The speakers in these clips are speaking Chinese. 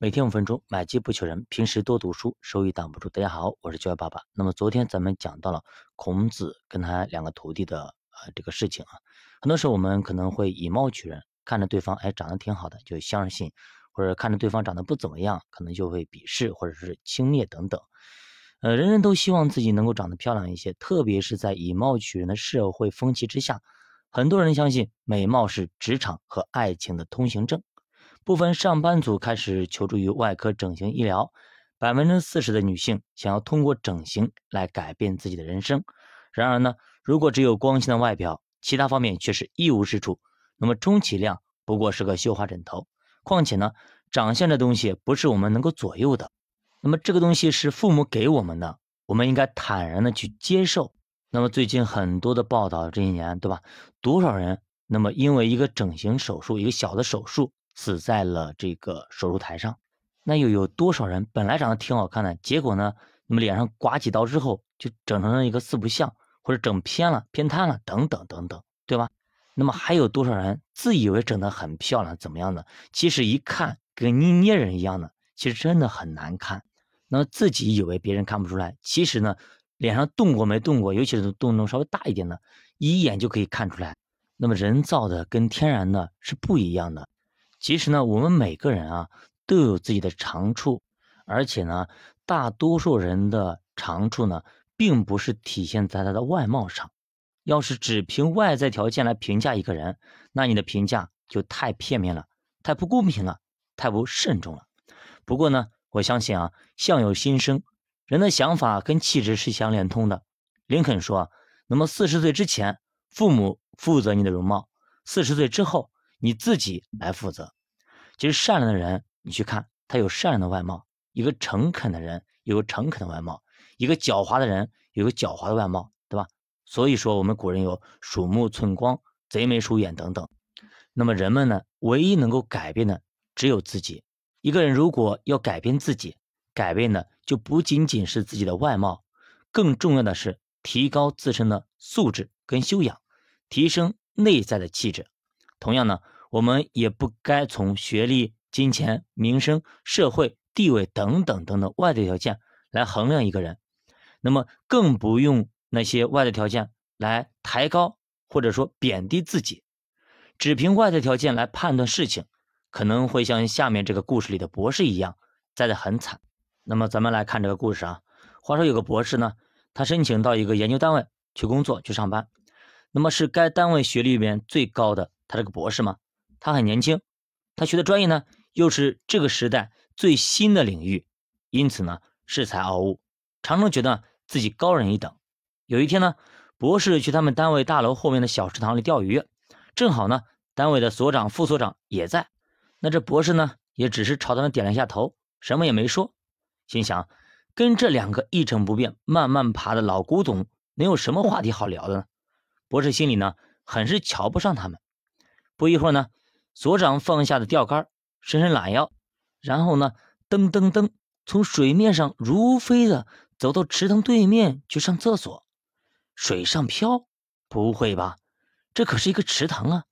每天5分钟，买基不求人，平时多读书，收益挡不住。大家好，我是教育爸爸。那么昨天咱们讲到了孔子跟他2个徒弟的这个事情啊，很多时候我们可能会以貌取人，看着对方长得挺好的就相信，或者看着对方长得不怎么样，可能就会鄙视或者是轻蔑等等。人人都希望自己能够长得漂亮一些，特别是在以貌取人的社会风气之下，很多人相信美貌是职场和爱情的通行证。部分上班族开始求助于外科整形医疗，40%的女性想要通过整形来改变自己的人生。然而呢，如果只有光鲜的外表，其他方面却是一无是处，那么充其量不过是个绣花枕头。况且呢，长相这东西不是我们能够左右的，那么这个东西是父母给我们的，我们应该坦然的去接受。那么最近很多的报道，这一年对吧，多少人那么因为一个整形手术，一个小的手术死在了这个手术台上。那又有多少人本来长得挺好看的，结果呢那么脸上刮几刀之后就整成了一个四不像，或者整偏了偏瘫了等等等等，对吧？那么还有多少人自以为整得很漂亮怎么样的，其实一看跟捏捏人一样的，其实真的很难看。那么自己以为别人看不出来，其实呢脸上动过没动过，尤其是动稍微大一点的，一眼就可以看出来。那么人造的跟天然的是不一样的。其实呢，我们每个人都有自己的长处，而且呢，大多数人的长处呢，并不是体现在他的外貌上。要是只凭外在条件来评价一个人，那你的评价就太片面了，太不公平了，太不慎重了。不过呢，我相信相由心生，人的想法跟气质是相连通的。林肯说那么40岁之前，父母负责你的容貌，40岁之后你自己来负责。其实善良的人，你去看他有善良的外貌，一个诚恳的人有个诚恳的外貌，一个狡猾的人有个狡猾的外貌，对吧？所以说我们古人有鼠目寸光、贼眉鼠眼等等。那么人们呢，唯一能够改变的只有自己。一个人如果要改变自己，改变的就不仅仅是自己的外貌，更重要的是提高自身的素质跟修养，提升内在的气质。同样呢，我们也不该从学历、金钱、名声、社会地位等等等等外在条件来衡量一个人，那么更不用那些外在条件来抬高或者说贬低自己。只凭外在条件来判断事情，可能会像下面这个故事里的博士一样栽得很惨。那么咱们来看这个故事话说有个博士呢，他申请到一个研究单位去工作去上班，那么是该单位学历里面最高的，他这个博士嘛，他很年轻，他学的专业呢又是这个时代最新的领域，因此呢恃才傲物，常常觉得自己高人一等。有一天呢，博士去他们单位大楼后面的小池塘里钓鱼，正好呢单位的所长、副所长也在。那这博士呢也只是朝他们点了一下头，什么也没说，心想跟这2个一成不变慢慢爬的老古董能有什么话题好聊的呢？博士心里呢很是瞧不上他们。不一会儿呢，所长放下的钓竿，伸伸懒腰，然后呢噔噔噔从水面上如飞的走到池塘对面去上厕所。水上漂？不会吧，这可是一个池塘啊。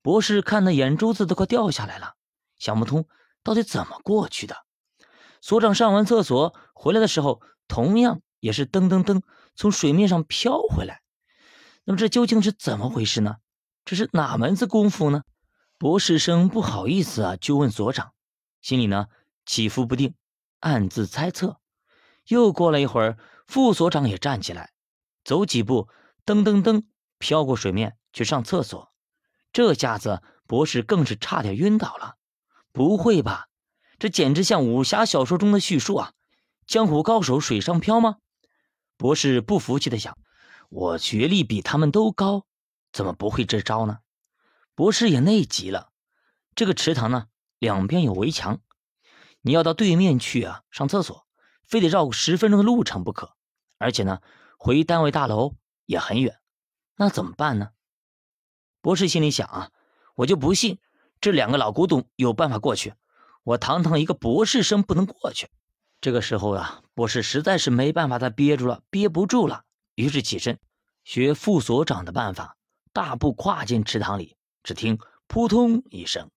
博士看得眼珠子都快掉下来了，想不通到底怎么过去的。所长上完厕所回来的时候，同样也是噔噔噔从水面上飘回来。那么这究竟是怎么回事呢？这是哪门子功夫呢？博士生不好意思就问所长，心里呢起伏不定，暗自猜测。又过了一会儿，副所长也站起来，走几步噔噔噔飘过水面去上厕所。这下子博士更是差点晕倒了。不会吧，这简直像武侠小说中的叙述江湖高手水上漂吗？博士不服气的想，我学历比他们都高，怎么不会这招呢？博士也内急了。这个池塘呢，两边有围墙，你要到对面去上厕所，非得绕10分钟的路程不可。而且呢，回单位大楼也很远，那怎么办呢？博士心里想我就不信这2个老古董有办法过去，我堂堂一个博士生不能过去。这个时候博士实在是没办法，他憋不住了，于是起身，学副所长的办法。大步跨进池塘里，只听扑通一声，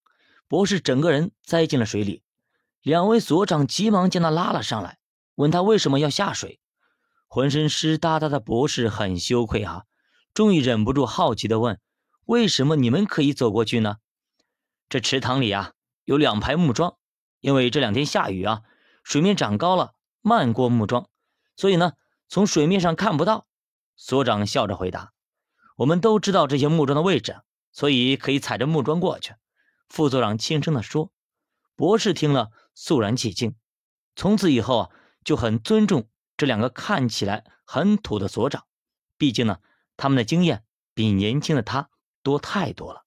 博士整个人栽进了水里。两位所长急忙将他拉了上来，问他为什么要下水。浑身湿哒哒的博士很羞愧啊，终于忍不住好奇地问，为什么你们可以走过去呢？这池塘里啊有两排木桩，因为这两天下雨啊，水面涨高了，漫过木桩，所以呢从水面上看不到。所长笑着回答，我们都知道这些木桩的位置，所以可以踩着木桩过去。副所长轻声地说。博士听了肃然起敬，从此以后啊就很尊重这两个看起来很土的所长，毕竟呢他们的经验比年轻的他多太多了。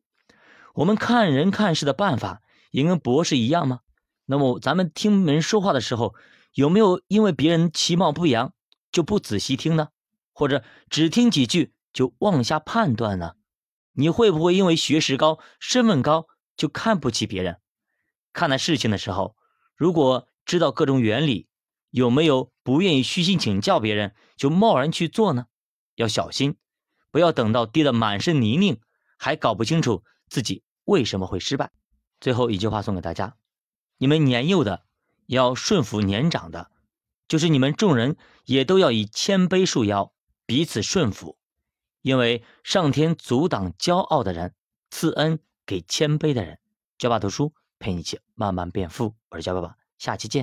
我们看人看事的办法也跟博士一样吗？那么咱们听人说话的时候，有没有因为别人其貌不扬就不仔细听呢？或者只听几句就妄下判断呢？你会不会因为学识高身份高就看不起别人？看待事情的时候，如果知道各种原理，有没有不愿意虚心请教别人就贸然去做呢？要小心，不要等到跌得满身泥泞还搞不清楚自己为什么会失败。最后一句话送给大家，你们年幼的要顺服年长的，就是你们众人也都要以谦卑束腰，彼此顺服，因为上天阻挡骄傲的人，赐恩给谦卑的人。教爸读书陪你一起慢慢变富，我是教爸爸，下期见。